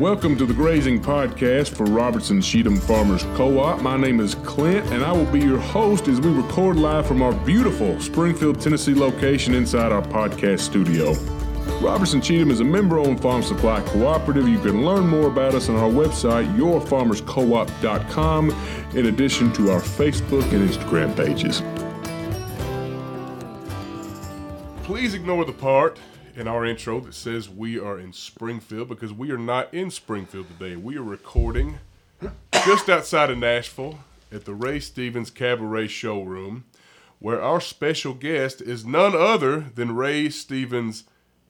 Welcome to the Grazing Podcast for Robertson Cheatham Farmers Co op. My name is Clint, and I will be your host as we record live from our beautiful Springfield, Tennessee location inside our podcast studio. Robertson Cheatham is a member-owned farm supply cooperative. You can learn more about us on our website, yourfarmerscoop.com, in addition to our Facebook and Instagram pages. Please ignore the part in our intro that says we are in Springfield, because we are not in Springfield today. We are recording just outside of Nashville at the Ray Stevens Cabaret Showroom, where our special guest is none other than Ray Stevens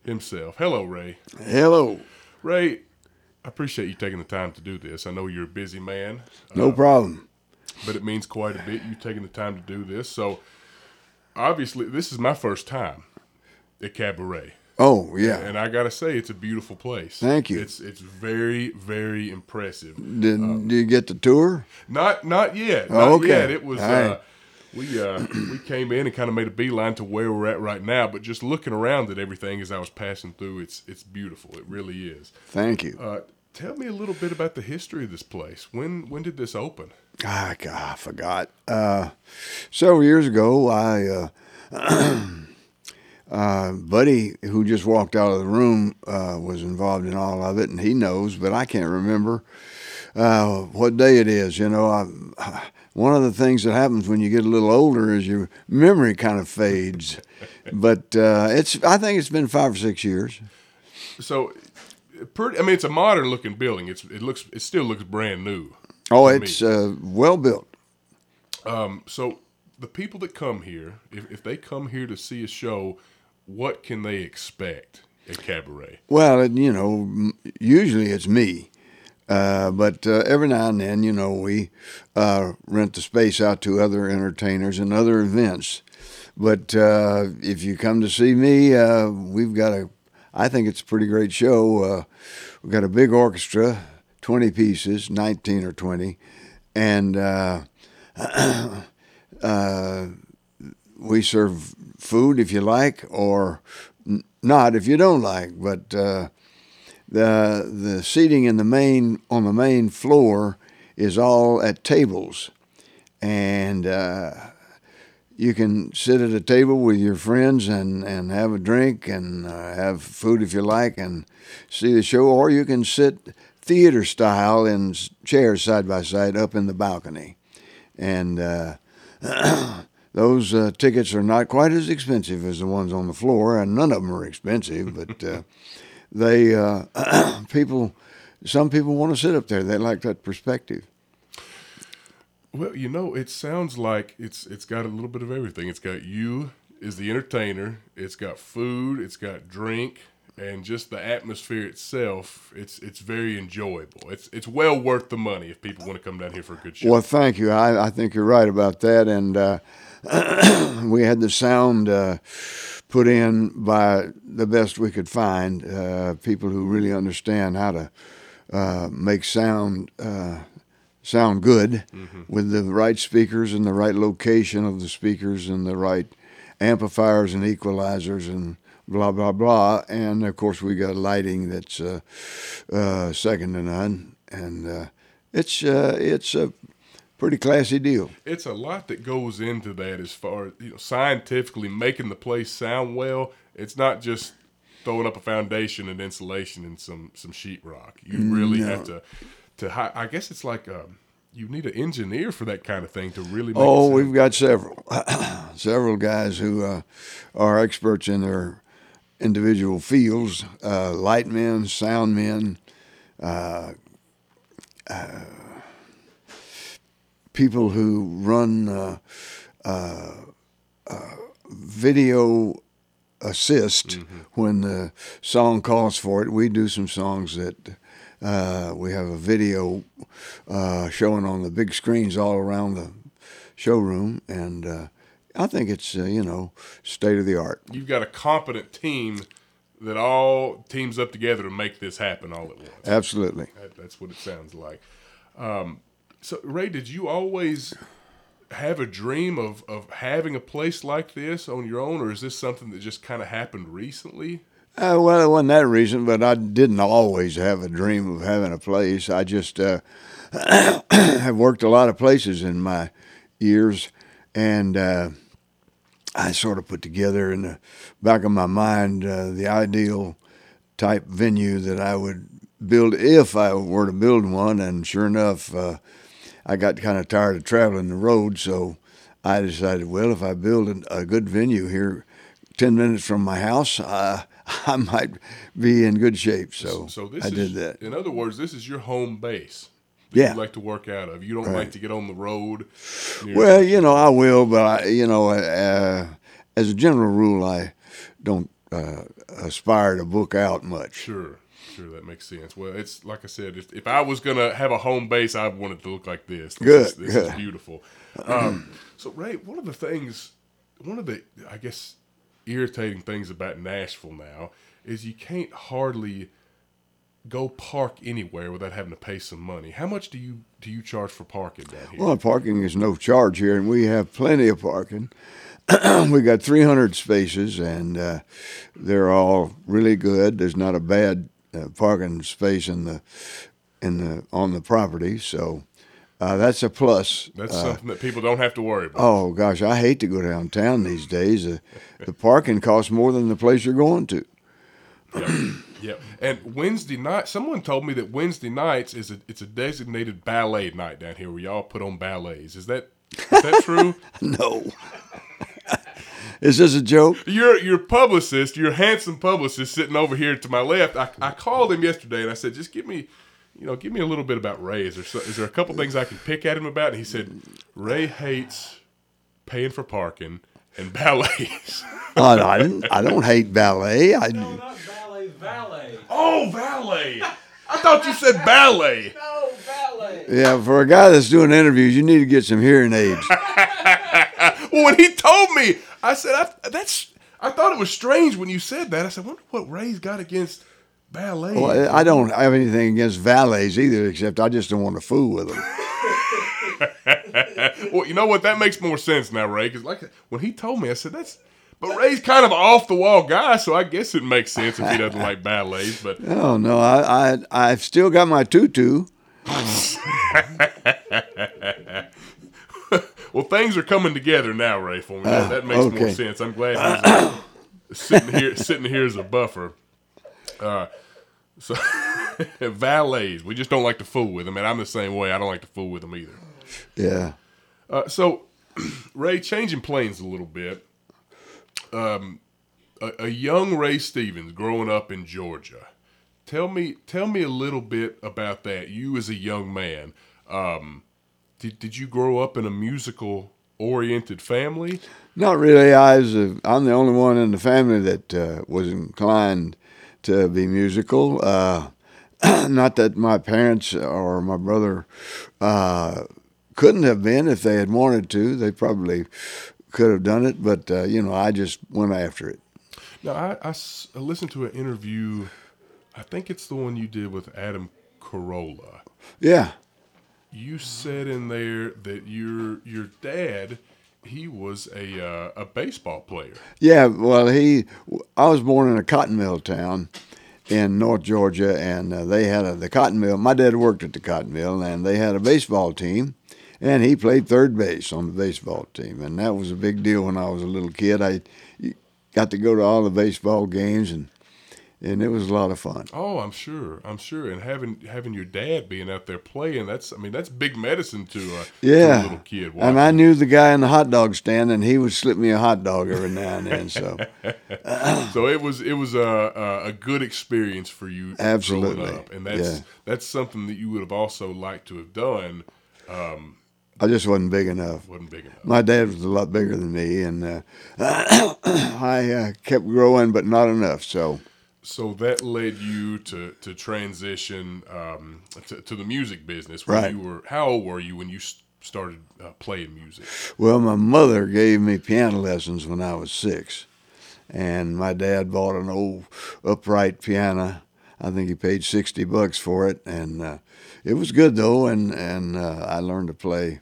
himself. Hello, Ray. Hello. Ray, I appreciate you taking the time to do this. I know you're a busy man. No problem. But it means quite a bit, you taking the time to do this. So, obviously, this is my first time at Cabaret. Oh, yeah. And I got to say, it's a beautiful place. Thank you. It's very, very impressive. Did you get the tour? Not yet. Not yet. It was... We came in and kind of made a beeline to where we're at right now, but just looking around at everything as I was passing through, it's beautiful. It really is. Thank you. Tell me a little bit about the history of this place. When did this open? God, I forgot. Several years ago, buddy who just walked out of the room was involved in all of it, and he knows, but I can't remember what day it is. You know, one of the things that happens when you get a little older is your memory kind of fades, but I think it's been 5 or 6 years. So, it's a modern-looking building. It still looks brand new. Oh, it's well built. So, the people that come here, if they come here to see a show, what can they expect at Cabaret? Well, you know, usually it's me. But every now and then, you know, we rent the space out to other entertainers and other events. But if you come to see me, I think it's a pretty great show. We've got a big orchestra, 20 pieces, 19 or 20. And we serve food if you like, or not if you don't like. But... The seating on the main floor is all at tables, and you can sit at a table with your friends and have a drink and have food if you like and see the show, or you can sit theater style in chairs side by side up in the balcony, and those tickets are not quite as expensive as the ones on the floor, and none of them are expensive, but. They some people want to sit up there. They like that perspective. Well, you know, it sounds like it's got a little bit of everything. It's got you as the entertainer. It's got food. It's got drink, and just the atmosphere itself. It's very enjoyable. It's well worth the money if people want to come down here for a good show. Well, thank you. I think you're right about that, and we had the sound. Put in by the best we could find, people who really understand how to make sound sound good mm-hmm. with the right speakers and the right location of the speakers and the right amplifiers and equalizers and blah, blah, blah. And, of course, we got lighting that's second to none. And it's a pretty classy deal. It's a lot that goes into that as far as, you know, scientifically making the place sound well. It's not just throwing up a foundation and insulation and some sheetrock. You really have to I guess it's like you need an engineer for that kind of thing to really make it sound. We've got several guys who are experts in their individual fields, light men, sound men, people who run video assist mm-hmm. when the song calls for it. We do some songs that we have a video showing on the big screens all around the showroom, and I think it's, state of the art. You've got a competent team that all teams up together to make this happen all at once. Absolutely. That's what it sounds like. So, Ray, did you always have a dream of having a place like this on your own, or is this something that just kind of happened recently? Well, it wasn't that recent, but I didn't always have a dream of having a place. I just have worked a lot of places in my years, and I sort of put together in the back of my mind the ideal type venue that I would build if I were to build one, and sure enough, I got kind of tired of traveling the road, so I decided, well, if I build a good venue here 10 minutes from my house, I might be in good shape, so I did that. In other words, this is your home base that you like to work out of. You don't like to get on the road. Well, I will, but, as a general rule, I don't aspire to book out much. Sure, that makes sense. Well, it's like I said, if I was going to have a home base, I wanted to look like this. This is beautiful. So, Ray, one of the irritating things about Nashville now is you can't hardly go park anywhere without having to pay some money. How much do you charge for parking down here? Well, parking is no charge here, and we have plenty of parking. We got 300 spaces, and they're all really good. There's not a bad parking space on the property, so that's a plus. That's something that people don't have to worry about. Oh, gosh, I hate to go downtown these days. The parking costs more than the place you're going to. Yep. And Wednesday night, someone told me that Wednesday nights it's a designated ballet night down here where y'all put on ballets. Is that true? No. Is this a joke? Your publicist, your handsome publicist sitting over here to my left, I called him yesterday and I said, just give me a little bit about Ray. Is there a couple things I can pick at him about? And he said, Ray hates paying for parking and ballets. Oh, no, I don't hate ballet. No, not ballet, valet. Oh, valet. I thought you said ballet. No, valet. Yeah, for a guy that's doing interviews, you need to get some hearing aids. Well, when he told me, I said, I thought it was strange when you said that. I said, I wonder what Ray's got against ballet. Well, I don't have anything against valets either, except I just don't want to fool with them. Well, you know what? That makes more sense now, Ray, because when he told me, I said, but Ray's kind of an off-the-wall guy, so I guess it makes sense if he doesn't like ballets. But oh, no, I've still got my tutu. Well, things are coming together now, Ray, for me. That makes more sense. I'm glad he's sitting here as a buffer. So valets, we just don't like to fool with them, and I'm the same way. I don't like to fool with them either. Yeah. So, Ray, changing planes a little bit. A young Ray Stevens growing up in Georgia. Tell me a little bit about that. You as a young man, did you grow up in a musical-oriented family? Not really. I'm the only one in the family that was inclined to be musical. Not that my parents or my brother couldn't have been if they had wanted to. They probably could have done it, but I just went after it. Now, I listened to an interview. I think it's the one you did with Adam Carolla. Yeah. You said in there that your dad, he was a baseball player. Yeah, well, I was born in a cotton mill town in North Georgia, and they had the cotton mill. My dad worked at the cotton mill, and they had a baseball team. And he played third base on the baseball team, and that was a big deal when I was a little kid. I got to go to all the baseball games, and it was a lot of fun. Oh, I'm sure. And having your dad being out there playing, that's big medicine to a little kid. Wow. And I knew the guy in the hot dog stand, and he would slip me a hot dog every now and then. So, so it was a good experience for you. Absolutely. Growing up. And that's something that you would have also liked to have done. I just wasn't big enough. My dad was a lot bigger than me, and I kept growing, but not enough. So that led you to transition to the music business. When you were, how old were you when you started playing music? Well, my mother gave me piano lessons when I was 6, and my dad bought an old upright piano. I think he paid $60 for it, and it was good though. And I learned to play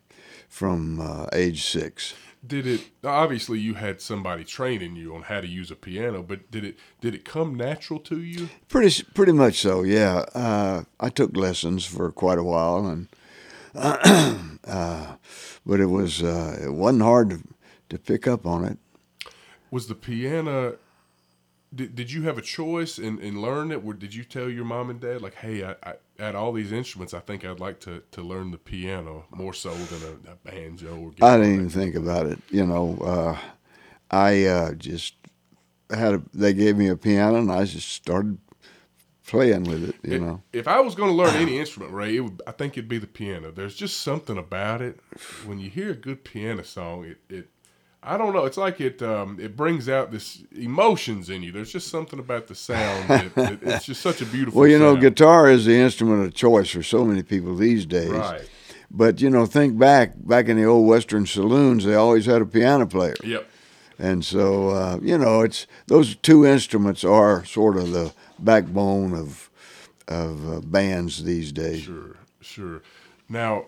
from age 6. Did it, obviously you had somebody training you on how to use a piano, but did it come natural to you? Pretty much so, yeah. I took lessons for quite a while, and but it wasn't hard to pick up on it. Was the piano, did you have a choice and learn it? Or did you tell your mom and dad, like, hey, I at all these instruments, I think I'd like to learn the piano more so than a banjo or guitar? I didn't even think about it. You know, I just had they gave me a piano and I just started playing with it, you know. If I was going to learn any instrument, Ray, I think it'd be the piano. There's just something about it. When you hear a good piano song, it I don't know. It's like it brings out this emotions in you. There's just something about the sound. It's just such a beautiful. Well, you know, sound. Guitar is the instrument of choice for so many people these days. Right. But you know, think back in the old Western saloons, they always had a piano player. Yep. And so you know, it's those two instruments are sort of the backbone of bands these days. Sure. Now,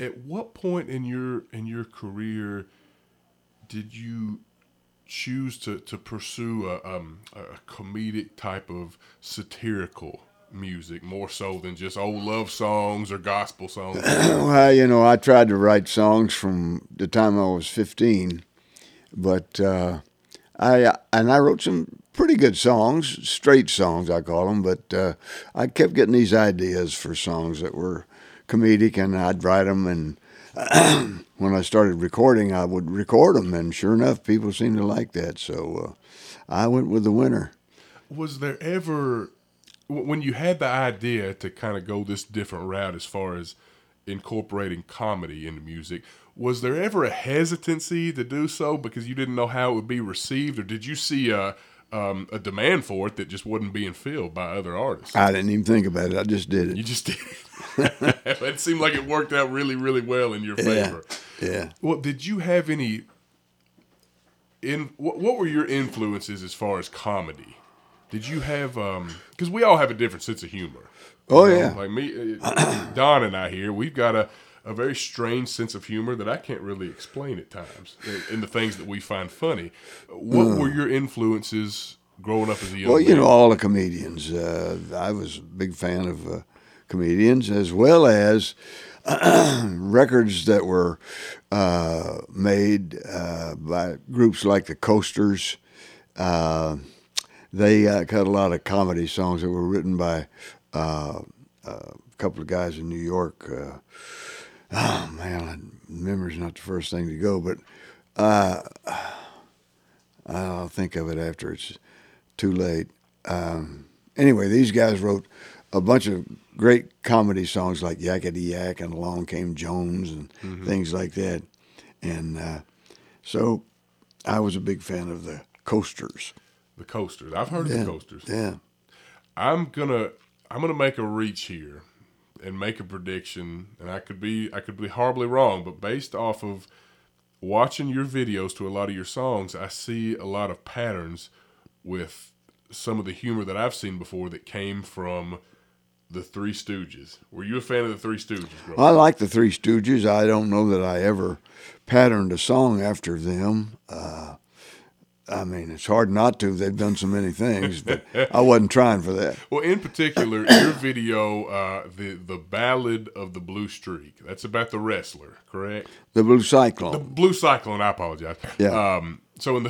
at what point in your career did you choose to pursue a comedic type of satirical music more so than just old love songs or gospel songs? Well, you know, I tried to write songs from the time I was 15, but I wrote some pretty good songs, straight songs I call them, but I kept getting these ideas for songs that were comedic, and I'd write them and. When I started recording, I would record them, and sure enough, people seemed to like that, so I went with the winner. Was there ever, when you had the idea to kind of go this different route as far as incorporating comedy into music, was there ever a hesitancy to do so because you didn't know how it would be received, or did you see a demand for it that just wasn't being filled by other artists? I didn't even think about it. I just did it. You just did it. It seemed like it worked out really, really well in your favor. Yeah. Well, did you have any... What were your influences as far as comedy? Did you have... Because we all have a different sense of humor. Oh, you know? Yeah. Like me, Don and I here, we've got a very strange sense of humor that I can't really explain at times in the things that we find funny. What were your influences growing up as a young man? Well, you know, all the comedians. I was a big fan of comedians as well as records that were made by groups like the Coasters. They cut a lot of comedy songs that were written by a couple of guys in New York. Oh, man, memory's not the first thing to go, but I'll think of it after it's too late. Anyway, these guys wrote a bunch of great comedy songs like Yakety Yak and Along Came Jones and things like that. And so I was a big fan of the Coasters. The Coasters. I've heard of the Coasters. Yeah. I'm gonna make a reach here and make a prediction, and I could be horribly wrong, but based off of watching your videos to a lot of your songs, I see a lot of patterns with some of the humor that I've seen before that came from the Three Stooges. Were you a fan of the Three Stooges? I like the Three Stooges. I don't know that I ever patterned a song after them. I mean, it's hard not to. They've done so many things, but I wasn't trying for that. Well, in particular, your video, the Ballad of the Blue Streak, that's about the wrestler, correct? The Blue Cyclone. The Blue Cyclone, I apologize. Yeah. So in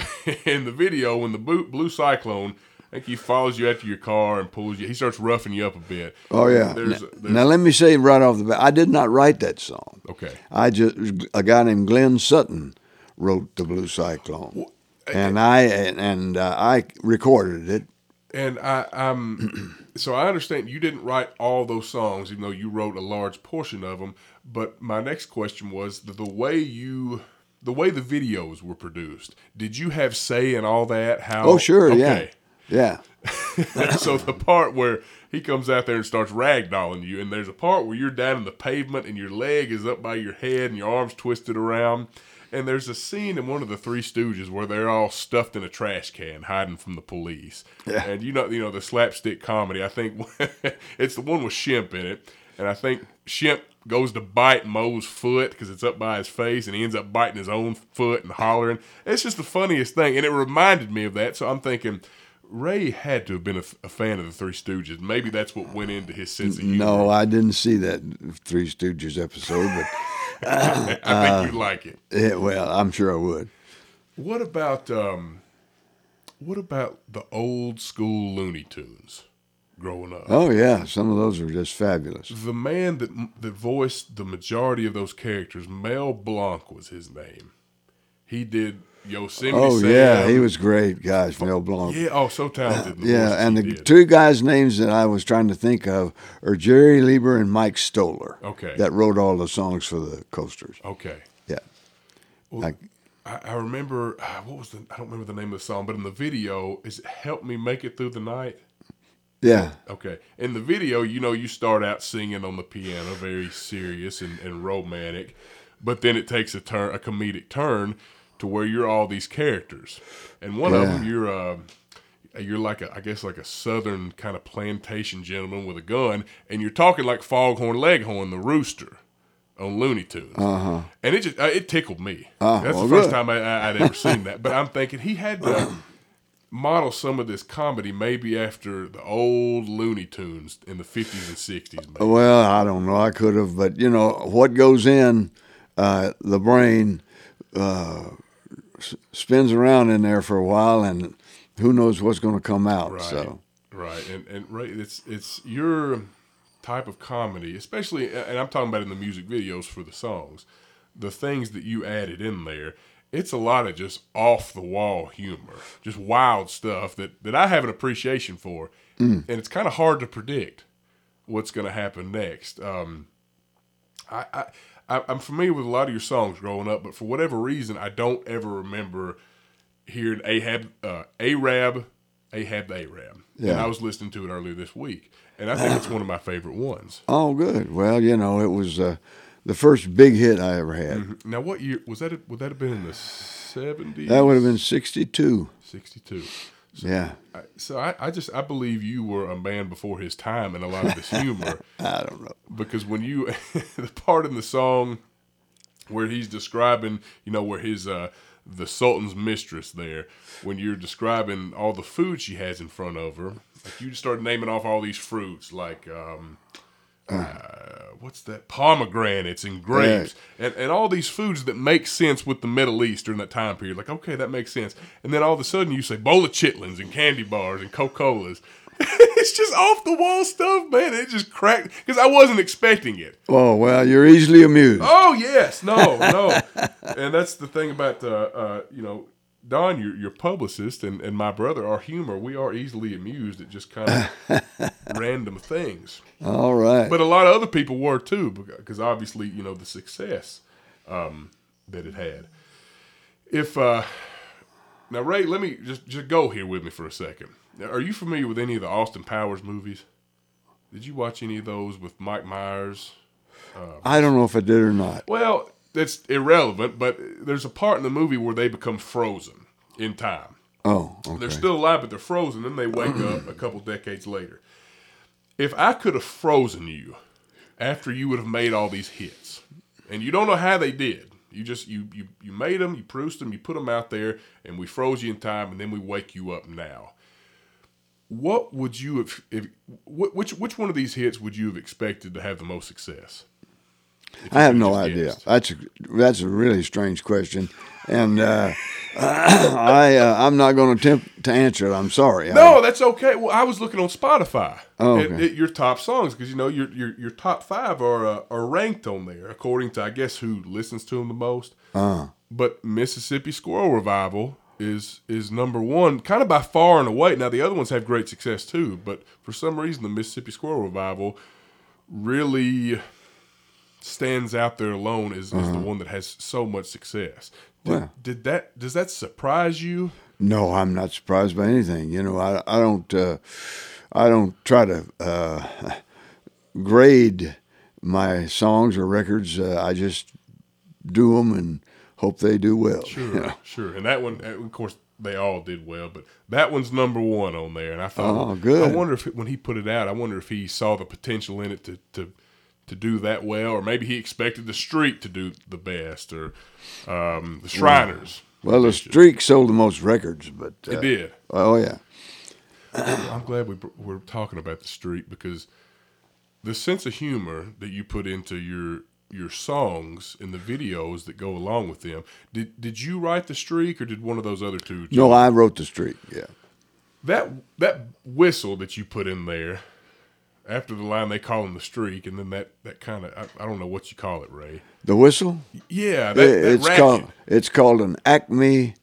the video, when the Blue Cyclone, I think he follows you after your car and pulls you, he starts roughing you up a bit. Oh, yeah. Now, let me say right off the bat, I did not write that song. Okay. A guy named Glenn Sutton wrote the Blue Cyclone. Well, I recorded it. And so I understand you didn't write all those songs, even though you wrote a large portion of them. But my next question was the way the videos were produced. Did you have say in all that? How? Oh, sure, okay. Yeah. So the part where he comes out there and starts ragdolling you, and there's a part where you're down in the pavement and your leg is up by your head and your arms twisted around. And there's a scene in one of the Three Stooges where they're all stuffed in a trash can, hiding from the police. Yeah. And you know the slapstick comedy. I think it's the one with Shemp in it. And I think Shemp goes to bite Moe's foot because it's up by his face, and he ends up biting his own foot and hollering. It's just the funniest thing, and it reminded me of that. So I'm thinking, Ray had to have been a fan of the Three Stooges. Maybe that's what went into his sense of humor. No, I didn't see that Three Stooges episode, but I think you'd like it. Well, I'm sure I would. What about the old school Looney Tunes? Growing up. Oh, yeah. Some of those are just fabulous. The man that voiced the majority of those characters, Mel Blanc was his name. He did Yosemite Sam. Oh, yeah. He was great, guys, Mel Blanc. Yeah. Oh, so talented. And the two guys' names that I was trying to think of are Jerry Lieber and Mike Stoller. Okay. That wrote all the songs for the Coasters. Okay. Yeah. Well, I remember, I don't remember the name of the song, but in the video, is it Help Me Make It Through the Night? Yeah. Okay. In the video, you start out singing on the piano, very serious and romantic, but then it takes a comedic turn to where you're all these characters, and one of them you're like a southern kind of plantation gentleman with a gun, and you're talking like Foghorn Leghorn, the rooster, on Looney Tunes, and it just it tickled me. That's the first time I'd ever seen that. But I'm thinking he had to model some of this comedy maybe after the old Looney Tunes in the 50s and 60s. Maybe. Well, I don't know. I could have, but what goes in the brain spins around in there for a while, and who knows what's going to come out. Right. So. Right, and Ray, it's your type of comedy, especially, and I'm talking about in the music videos for the songs, the things that you added in there. It's a lot of just off-the-wall humor, just wild stuff that I have an appreciation for, and it's kind of hard to predict what's going to happen next. I'm familiar with a lot of your songs growing up, but for whatever reason, I don't ever remember hearing A-rab, the A-rab. Yeah. And I was listening to it earlier this week, and I think it's one of my favorite ones. Oh, good. Well, it was... the first big hit I ever had. Mm-hmm. Now, what year was that? Would that have been in the 70s? That would have been 1962. 1962. So, yeah. I believe you were a man before his time in a lot of this humor. I don't know. Because when you, the part in the song where he's describing, where his, the Sultan's mistress there, when you're describing all the food she has in front of her, like you just start naming off all these fruits, like, what's that? Pomegranates and grapes, right. and all these foods that make sense with the Middle East during that time period. Like, okay, that makes sense. And then all of a sudden you say bowl of chitlins and candy bars and Coca-Colas. It's just off the wall stuff, man. It just cracked because I wasn't expecting it. Oh, well, you're easily amused. Oh, yes. No. And that's the thing about, Don, your publicist and my brother, our humor, we are easily amused at just kind of random things. All right. But a lot of other people were too, because obviously, the success that it had. If now, Ray, let me just go here with me for a second. Now, are you familiar with any of the Austin Powers movies? Did you watch any of those with Mike Myers? I don't know if I did or not. Well... That's irrelevant, but there's a part in the movie where they become frozen in time. Oh, okay. They're still alive, but they're frozen, and they wake up a couple decades later. If I could have frozen you after you would have made all these hits, and you don't know how they did, you just you made them, you produced them, you put them out there, and we froze you in time, and then we wake you up now. What would you have? Which one of these hits would you have expected to have the most success? I have no idea. That's a really strange question, and I'm not going to attempt to answer it. I'm sorry. No, that's okay. Well, I was looking on Spotify at your top songs because your top five are ranked on there according to I guess who listens to them the most. But Mississippi Squirrel Revival is number one, kind of by far and away. Now the other ones have great success too, but for some reason the Mississippi Squirrel Revival really stands out there alone is the one that has so much success. Does that surprise you? No, I'm not surprised by anything. I don't try to grade my songs or records. I just do them and hope they do well. Sure, sure. And that one, of course, they all did well, but that one's number one on there. And I thought, I wonder if when he put it out, I wonder if he saw the potential in it to to do that well, or maybe he expected The Streak to do the best, or the Shriners. Well, The Streak sold the most records, but it did. Oh yeah, I'm glad we're talking about The Streak, because the sense of humor that you put into your songs and the videos that go along with them. Did you write The Streak, or did one of those other two? No, I wrote The Streak. Yeah, that whistle that you put in there. After the line, they call him the streak, and then that kind of, I don't know what you call it, Ray. The whistle? Yeah. It's called an Acme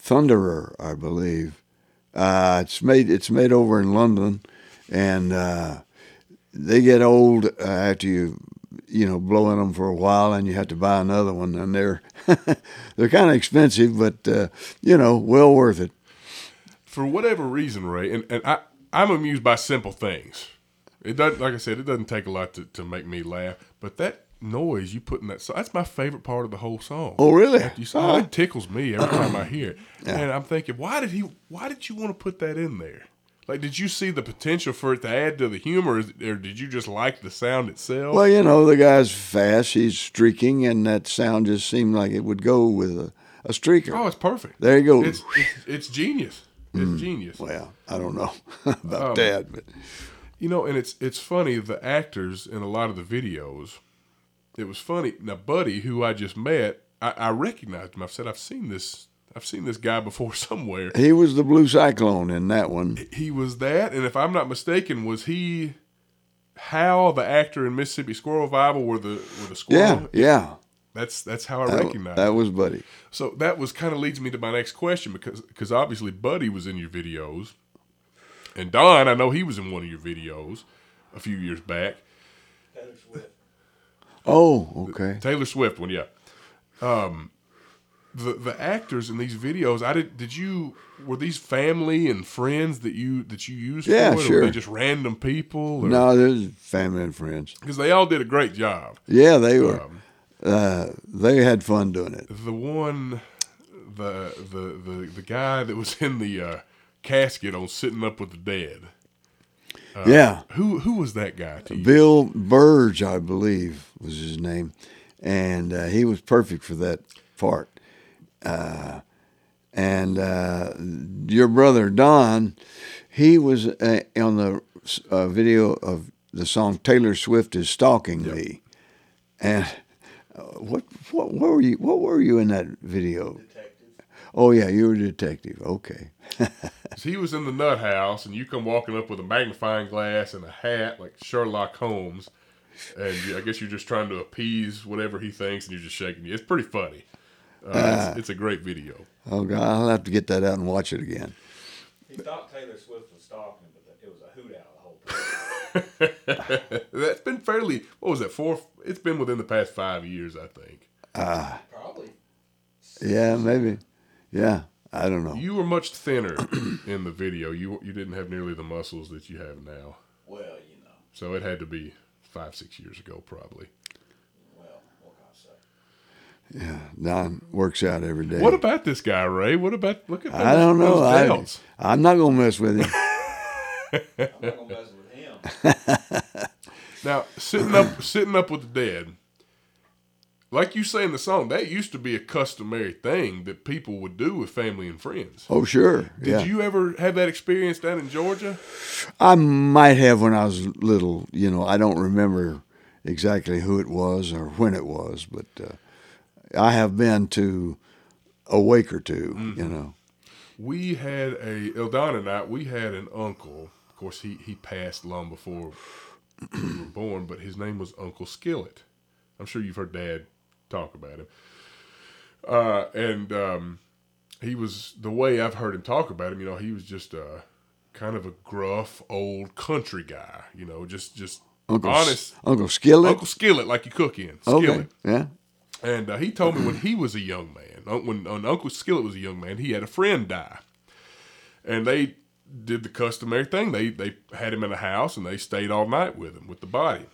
Thunderer, I believe. It's made over in London, and they get old after you blow in them for a while, and you have to buy another one, and they're kind of expensive, but, well worth it. For whatever reason, Ray, and I'm amused by simple things. It doesn't, like I said, it doesn't take a lot to make me laugh. But that noise you put in that song, that's my favorite part of the whole song. Oh, really? After you say, it tickles me every time I hear it. Yeah. And I'm thinking, why did you want to put that in there? Like, did you see the potential for it to add to the humor, or did you just like the sound itself? Well, the guy's fast, he's streaking, and that sound just seemed like it would go with a streaker. Oh, it's perfect. There you go. It's genius. It's genius. Well, I don't know about that, but and it's funny. The actors in a lot of the videos, it was funny. Now, Buddy, who I just met, I recognized him. I said, I've seen this guy before somewhere. He was the Blue Cyclone in that one. He was that, and if I'm not mistaken, was he Hal, the actor in Mississippi Squirrel Revival, were the squirrel? Yeah. That's how I recognized that was Buddy. So that was kind of leads me to my next question, because obviously Buddy was in your videos, and Don, I know he was in one of your videos a few years back. Taylor Swift. Oh, okay. The Taylor Swift one, yeah. The actors in these videos, were these family and friends that you used for it? Sure. Were they just random people? Or? No, they're family and friends. Because they all did a great job. Yeah, they were. They had fun doing it. The one, the guy that was in the casket on Sitting Up with the Dead. Who was that guy to you? Bill Burge, I believe, was his name, and he was perfect for that part. And your brother Don, he was on the video of the song "Taylor Swift Is Stalking Me," and. What were you in that video? Detective. Oh yeah, you were a detective. Okay. So he was in the nut house, and you come walking up with a magnifying glass and a hat like Sherlock Holmes, and I guess you're just trying to appease whatever he thinks, and you're just shaking you. It's pretty funny. It's a great video. Oh God, I'll have to get that out and watch it again. He thought Taylor Swift was stalking, but it was a hoot owl the whole time. That's been fairly. What was that? It's been within the past 5 years, I think. Probably. Yeah, maybe. Yeah, I don't know. You were much thinner in the video. You didn't have nearly the muscles that you have now. Well, So it had to be 5-6 years ago, probably. Well, what can I say? Yeah, Don works out every day. What about this guy, Ray? What about? Look at. I don't know. I'm not gonna mess with him. I'm not gonna mess with. Now, sitting up with the dead, like you say in the song, that used to be a customary thing that people would do with family and friends. Oh, sure. Did you ever have that experience down in Georgia? I might have when I was little. I don't remember exactly who it was or when it was, but I have been to a wake or two. Mm-hmm. We had Eldon and I. We had an uncle. Of course, he passed long before we were born, but his name was Uncle Skillet. I'm sure you've heard Dad talk about him. And he was, the way I've heard him talk about him, he was just kind of a gruff old country guy, just Uncle honest. Uncle Skillet? Uncle Skillet, like you cook in. Skillet. Okay. Yeah. And he told me when he was a young man, when Uncle Skillet was a young man, he had a friend die. And they did the customary thing. They had him in a house, and they stayed all night with him, with the body.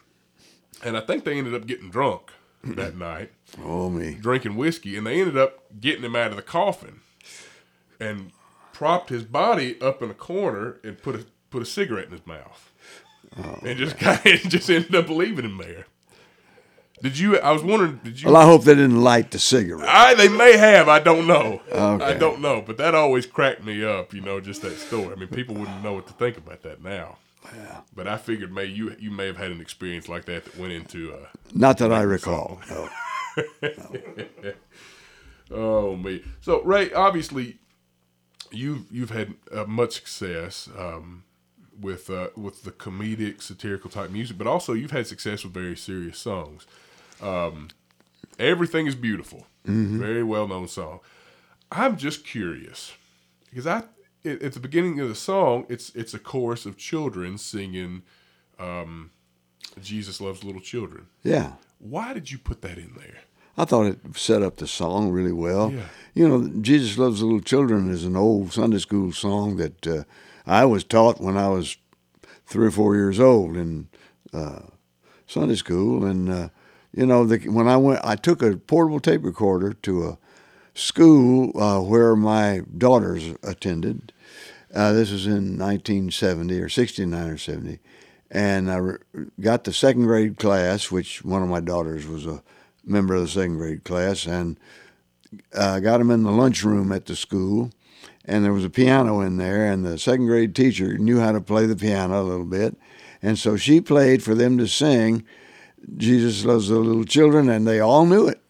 And I think they ended up getting drunk that night. Oh, me. Drinking whiskey, and they ended up getting him out of the coffin and propped his body up in a corner and put a cigarette in his mouth. and just kind of just ended up leaving him there. Did you? I was wondering. Did you? Well, I hope they didn't light the cigarette. They may have. I don't know. Okay. I don't know. But that always cracked me up. You know, just that story. I mean, people wouldn't know what to think about that now. Yeah. But I figured, may you may have had an experience like that that went into a. Not that I recall. No. No. Oh me. So Ray, obviously, you've had much success. With the comedic, satirical type music, but also you've had success with very serious songs. Everything is Beautiful. Mm-hmm. Very well-known song. I'm just curious, because at the beginning of the song, it's a chorus of children singing Jesus Loves the Little Children. Yeah. Why did you put that in there? I thought it set up the song really well. Yeah. You know, Jesus Loves the Little Children is an old Sunday school song that I was taught when I was 3 or 4 years old in Sunday school. And, you know, when I went, I took a portable tape recorder to a school where my daughters attended. This was in 1970 or 69 or 70. And I got the second grade class, which one of my daughters was a member of the second grade class. And I got them in the lunchroom at the school. And there was a piano in there, and the second grade teacher knew how to play the piano a little bit. And so she played for them to sing Jesus Loves the Little Children, and they all knew it.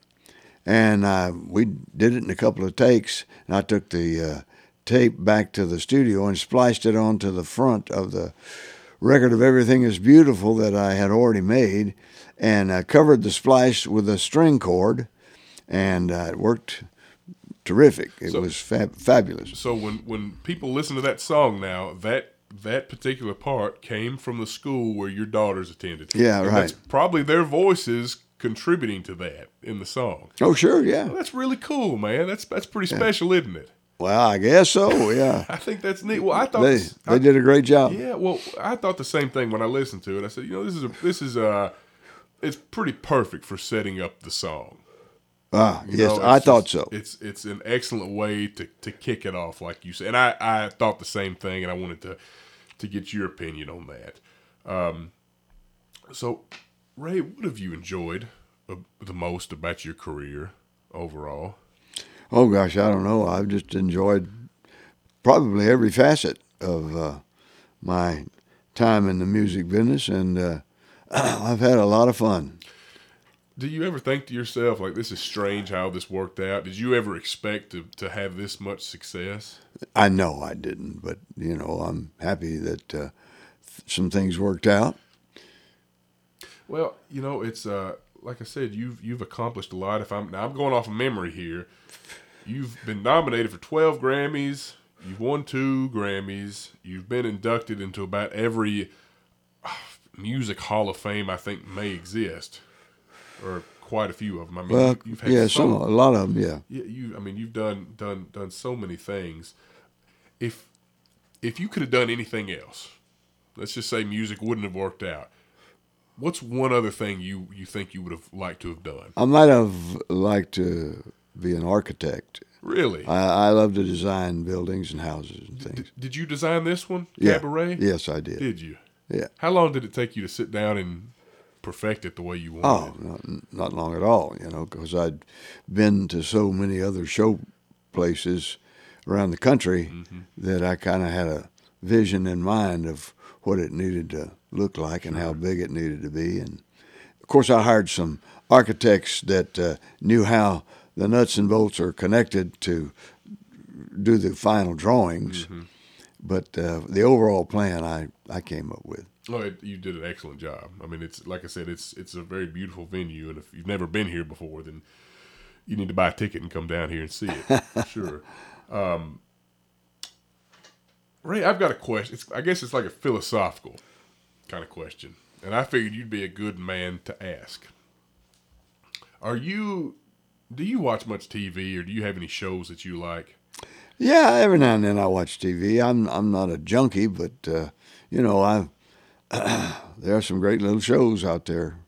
And we did it in a couple of takes. And I took the tape back to the studio and spliced it onto the front of the record of Everything is Beautiful that I had already made, and covered the splice with a string chord, and it worked terrific. It was fabulous. So when people listen to that song now, that particular part came from the school where your daughters attended. Yeah, and right. That's probably their voices contributing to that in the song. Oh, sure, yeah. Well, that's really cool, man. That's pretty special, isn't it? Well, I guess so, yeah. I think that's neat. Well, I thought they did a great job. Yeah, well, I thought the same thing when I listened to it. I said, you know, this is it's pretty perfect for setting up the song. Yes, I thought so. It's an excellent way to kick it off, like you said. And I thought the same thing, and I wanted to get your opinion on that. So, Ray, what have you enjoyed the most about your career overall? Oh, gosh, I don't know. I've just enjoyed probably every facet of my time in the music business, and I've had a lot of fun. Do you ever think to yourself, like, this is strange how this worked out? Did you ever expect to have this much success? I know I didn't, but, you know, I'm happy that some things worked out. Well, you know, it's, like I said, you've accomplished a lot. I'm going off of memory here. You've been nominated for 12 Grammys. You've won 2 Grammys. You've been inducted into about every music hall of fame I think may exist. Or quite a few of them. I mean, well, you've had a lot of them. Yeah. You've done so many things. If you could have done anything else, let's just say music wouldn't have worked out. What's one other thing you think you would have liked to have done? I might have liked to be an architect. Really? I love to design buildings and houses and things. Did you design this one, Cabaret? Yes, I did. Did you? Yeah. How long did it take you to sit down and perfect it the way you wanted? Oh, not long at all, you know, because I'd been to so many other show places around the country that I kind of had a vision in mind of what it needed to look like and how big it needed to be. And, of course, I hired some architects that knew how the nuts and bolts are connected to do the final drawings. Mm-hmm. But the overall plan I came up with. Oh, you did an excellent job. I mean, it's like I said, it's a very beautiful venue, and if you've never been here before, then you need to buy a ticket and come down here and see it for sure. Ray, I've got a question. I guess it's like a philosophical kind of question, and I figured you'd be a good man to ask. Do you watch much TV, or do you have any shows that you like? Yeah, every now and then I watch TV. I'm not a junkie, but you know, there are some great little shows out there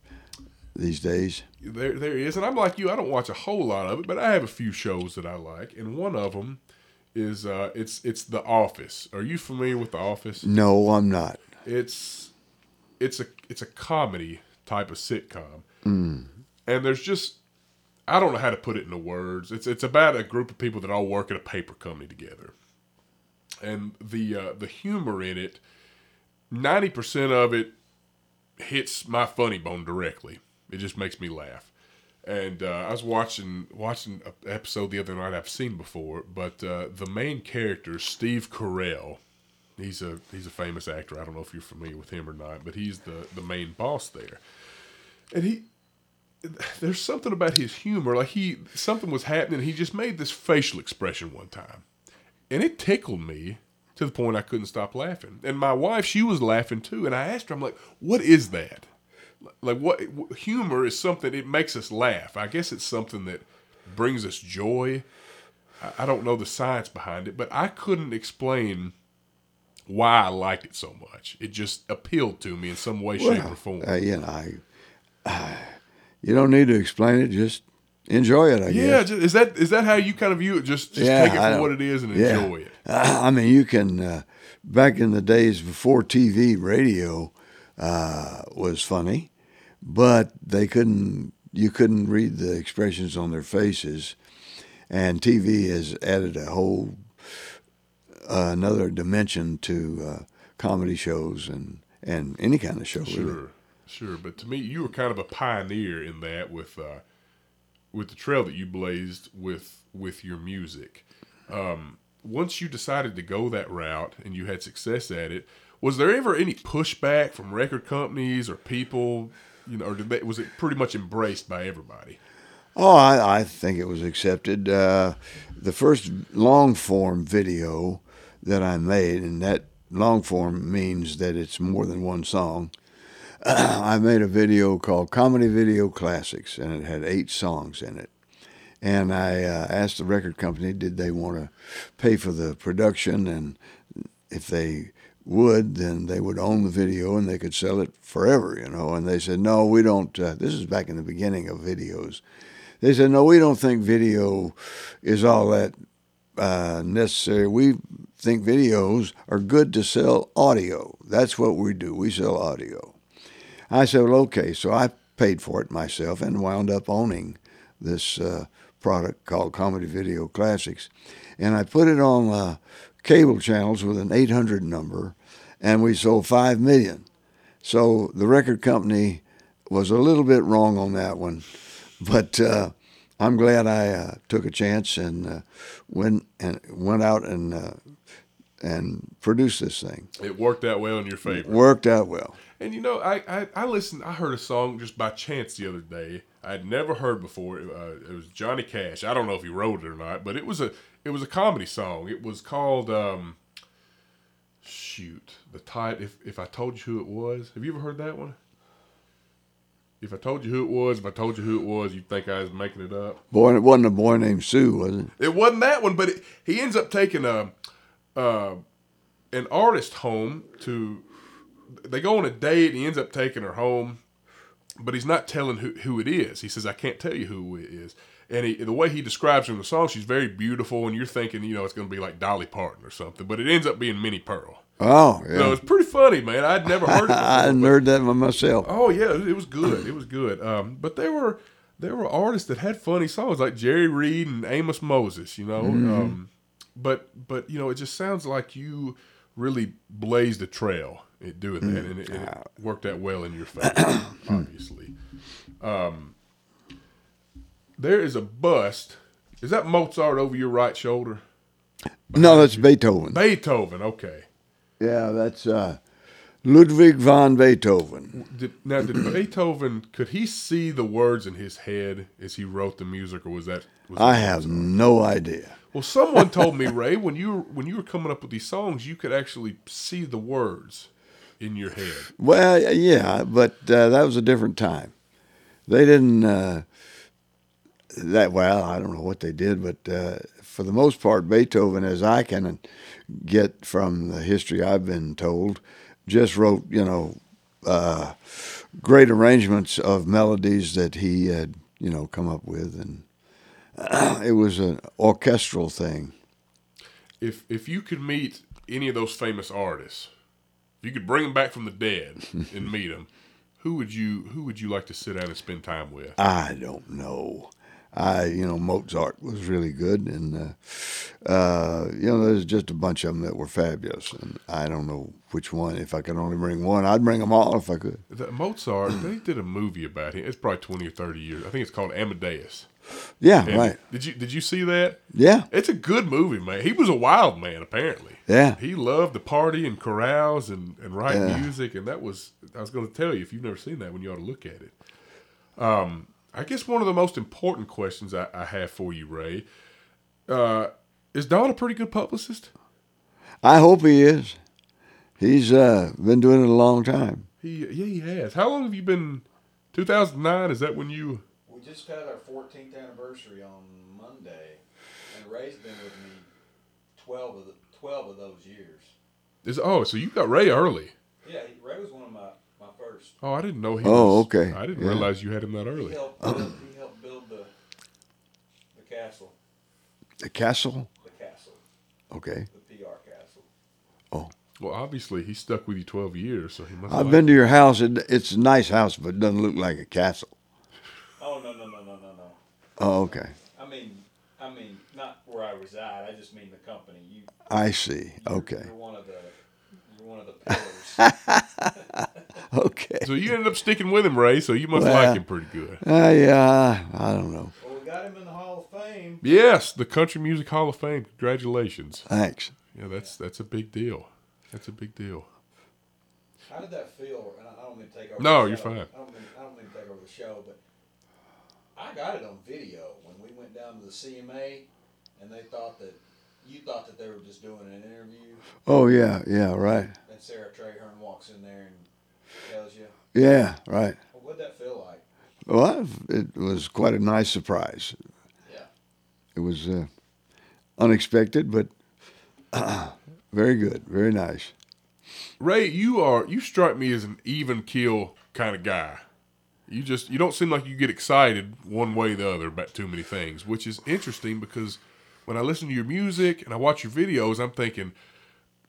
these days. There is, and I'm like you. I don't watch a whole lot of it, but I have a few shows that I like, and one of them is it's The Office. Are you familiar with The Office? No, I'm not. It's it's a comedy type of sitcom. Mm. And there's just, I don't know how to put it into words. It's about a group of people that all work at a paper company together. And the humor in it, 90% of it hits my funny bone directly. It just makes me laugh. And I was watching an episode the other night I've seen before, but the main character, Steve Carell, he's a famous actor. I don't know if you're familiar with him or not, but he's the main boss there. And there's something about his humor, like something was happening. He just made this facial expression one time, and it tickled me to the point I couldn't stop laughing. And my wife, she was laughing too. And I asked her, I'm like, "What is that?" Like, what humor is something, it makes us laugh. I guess it's something that brings us joy. I don't know the science behind it, but I couldn't explain why I liked it so much. It just appealed to me in some way, shape, or form. You don't need to explain it. Just enjoy it, I guess. Yeah, is that how you kind of view it? Just take it for what it is and enjoy it. I mean, you can, back in the days before TV, radio was funny, but you couldn't read the expressions on their faces, and TV has added a whole another dimension to comedy shows and any kind of show. Sure, really. Sure. But to me, you were kind of a pioneer in that with the trail that you blazed with your music. Once you decided to go that route and you had success at it, was there ever any pushback from record companies or people, or was it pretty much embraced by everybody? Oh, I think it was accepted. The first long-form video that I made, and that long-form means that it's more than one song, I made a video called Comedy Video Classics, and it had 8 songs in it. And I asked the record company, did they want to pay for the production, and if they would, then they would own the video and they could sell it forever, And they said, no, we don't. This is back in the beginning of videos. They said, no, we don't think video is all that necessary. We think videos are good to sell audio. That's what we do. We sell audio. I said, well, okay. So I paid for it myself and wound up owning this product called Comedy Video Classics. And I put it on cable channels with an 800 number, and we sold 5 million. So the record company was a little bit wrong on that one, but I'm glad I took a chance and went out and produced this thing. It worked out well in your favor. It worked out well. And I heard a song just by chance the other day I had never heard before. It was Johnny Cash. I don't know if he wrote it or not, but it was a comedy song. It was called, If I Told You Who It Was. Have you ever heard that one? If I told you who it was, you'd think I was making it up. Boy, it wasn't a boy named Sue, was it? It wasn't that one, but he ends up taking an artist home to... They go on a date, and he ends up taking her home, but he's not telling who it is. He says, I can't tell you who it is. And the way he describes her in the song, she's very beautiful, and you're thinking, it's going to be like Dolly Parton or something, but it ends up being Minnie Pearl. Oh, yeah. So it's pretty funny, man. I'd never heard it before. I hadn't heard that by myself. Oh, yeah, it was good. It was good. But there were artists that had funny songs, like Jerry Reed and Amos Moses, Mm-hmm. But it just sounds like you really blazed a trail at doing that, and it worked out well in your favor, obviously. There is a bust. Is that Mozart over your right shoulder? No, that's Beethoven. Beethoven, okay. Yeah, that's Ludwig van Beethoven. Did Beethoven, could he see the words in his head as he wrote the music, or was that... I have no idea. Well, someone told me, Ray, when you were coming up with these songs, you could actually see the words in your head. Well, yeah, but that was a different time. They didn't... I don't know what they did, but for the most part, Beethoven, as I can get from the history I've been told, just wrote, great arrangements of melodies that he had, come up with, and it was an orchestral thing. If you could meet any of those famous artists, If you could bring them back from the dead and meet them, who would you like to sit down and spend time with? I don't know. Mozart was really good, and there's just a bunch of them that were fabulous, and I don't know which one. If I could only bring one, I'd bring them all if I could. Mozart, they did a movie about him. It's probably 20 or 30 years. I think it's called Amadeus. Yeah, and right. Did you see that? Yeah. It's a good movie, man. He was a wild man, apparently. Yeah. He loved to party and carouse and write music, and I was going to tell you, if you've never seen that one, you ought to look at it. I guess one of the most important questions I have for you, Ray, is Don a pretty good publicist? I hope he is. He's been doing it a long time. He has. How long have you been? 2009, is that when you... We just had our 14th anniversary on Monday, and Ray's been with me 12 of those years. So you got Ray early. Yeah, Ray was one of my first. Oh, I didn't know he was. Oh, okay. I didn't realize you had him that early. He helped build the castle. The castle? The castle. Okay. The PR castle. Oh. Well, obviously, he stuck with you 12 years, so he must have. I've been to your house. It's a nice house, but it doesn't look like a castle. Oh, no. Oh, okay. I mean, not where I reside. I just mean the company. I see. Okay. You're one of the pillars. Okay. So you ended up sticking with him, Ray, so you must like him pretty good. Yeah, I don't know. Well, we got him in the Hall of Fame. Yes, the Country Music Hall of Fame. Congratulations. Thanks. Yeah, that's a big deal. That's a big deal. How did that feel? And I don't mean to take over the show. No, you're fine. I don't mean to take over the show, but I got it on video when we went down to the CMA, and you thought that they were just doing an interview. Oh, yeah, right. And Sarah Traherne walks in there and tells you. Yeah, right. Well, what'd that feel like? Well, it was quite a nice surprise. Yeah. It was unexpected, but very good, very nice. Ray, you strike me as an even keel kind of guy. You don't seem like you get excited one way or the other about too many things, which is interesting because when I listen to your music and I watch your videos, I'm thinking,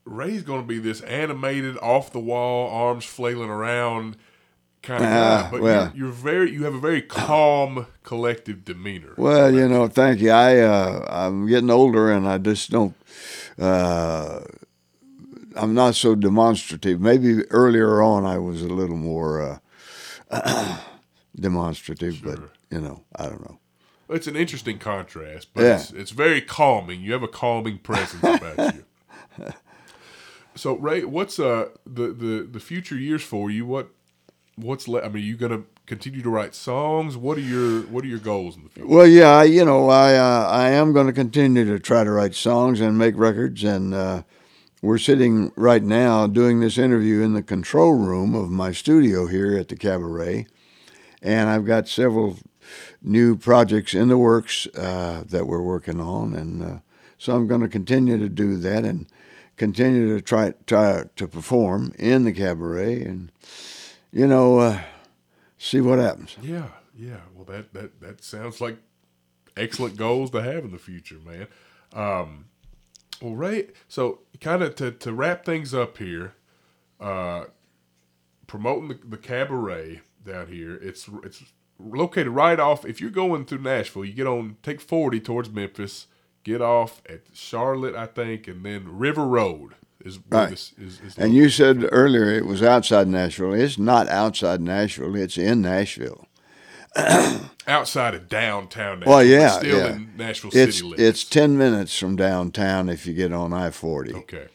Ray's going to be this animated, off-the-wall, arms flailing around kind of guy. But you have a very calm, collective demeanor. Well, thank you. I'm getting older, and I just don't... I'm not so demonstrative. Maybe earlier on I was a little more... demonstrative, sure. But I don't know. It's an interesting contrast, but it's very calming. You have a calming presence about you. So Ray, what's the future years for you? Are you gonna continue to write songs? What are your goals in the future? Well, yeah, I am going to continue to try to write songs and make records, and we're sitting right now doing this interview in the control room of my studio here at the Cabaret, and I've got several new projects in the works that we're working on, and so I'm going to continue to do that and continue to try to perform in the Cabaret and, see what happens. Yeah. Well, that sounds like excellent goals to have in the future, man. Well, Ray, so kind of to wrap things up here, promoting the Cabaret down here, it's located right off, if you're going through Nashville, you take 40 towards Memphis, get off at Charlotte, I think, and then River Road is where this is and you said earlier it was outside Nashville. It's not outside Nashville, it's in Nashville. Outside of downtown Nashville. Well, yeah, still in Nashville city limits. It's 10 minutes from downtown if you get on I-40. Okay.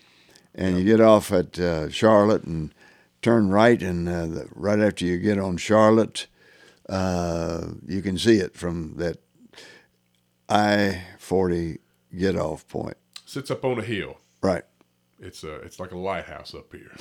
And you get off at Charlotte and turn right, and right after you get on Charlotte, you can see it from that I-40 get-off point. Sits up on a hill. Right. It's like a lighthouse up here,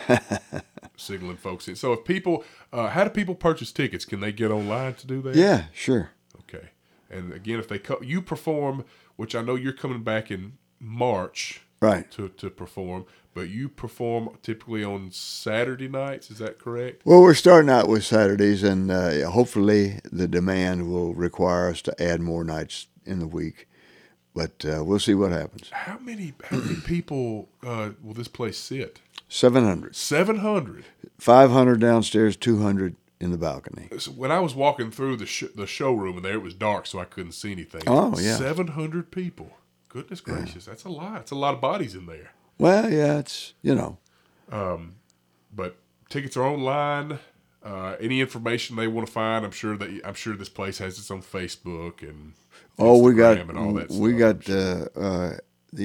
signaling folks. So if people, how do people purchase tickets? Can they get online to do that? Yeah, sure. Okay. And again, if they you perform, which I know you're coming back in March, right? To perform, but you perform typically on Saturday nights. Is that correct? Well, we're starting out with Saturdays, and hopefully the demand will require us to add more nights in the week. But we'll see what happens. How many people will this place sit? 700. 700? 500 downstairs, 200 in the balcony. So when I was walking through the showroom in there, it was dark, so I couldn't see anything. Oh, yeah. 700 people. Goodness gracious, yeah. That's a lot. It's a lot of bodies in there. Well, yeah, it's, you know. But tickets are online. Any information they want to find, I'm sure this place has its own Facebook and Instagram and all that stuff. We got the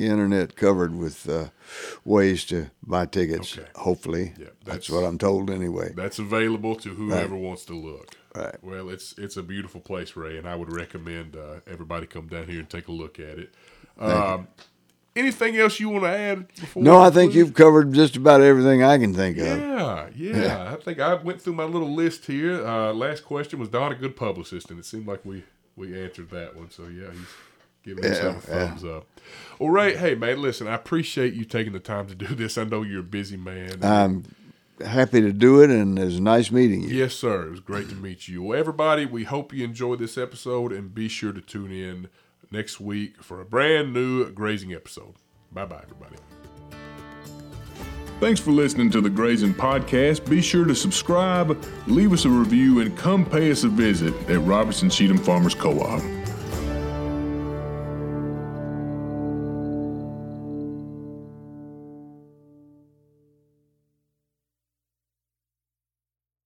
internet covered with ways to buy tickets. Okay. Hopefully, yeah, that's what I'm told anyway. That's available to whoever wants to look. Right. Well, it's a beautiful place, Ray, and I would recommend everybody come down here and take a look at it. Anything else you want to add? I think you've covered just about everything I can think of. Yeah. I think I went through my little list here. Last question was Don a good publicist, and it seemed like we answered that one. So, yeah, he's giving himself a thumbs up. Well, Ray, hey, man, listen, I appreciate you taking the time to do this. I know you're a busy man. I'm happy to do it, and it was nice meeting you. Yes, sir. It was great to meet you. Well, everybody, we hope you enjoyed this episode, and be sure to tune in next week for a brand new grazing episode. Bye-bye, everybody. Thanks for listening to the Grazing Podcast. Be sure to subscribe, leave us a review, and come pay us a visit at Robertson Cheatham Farmers Co op.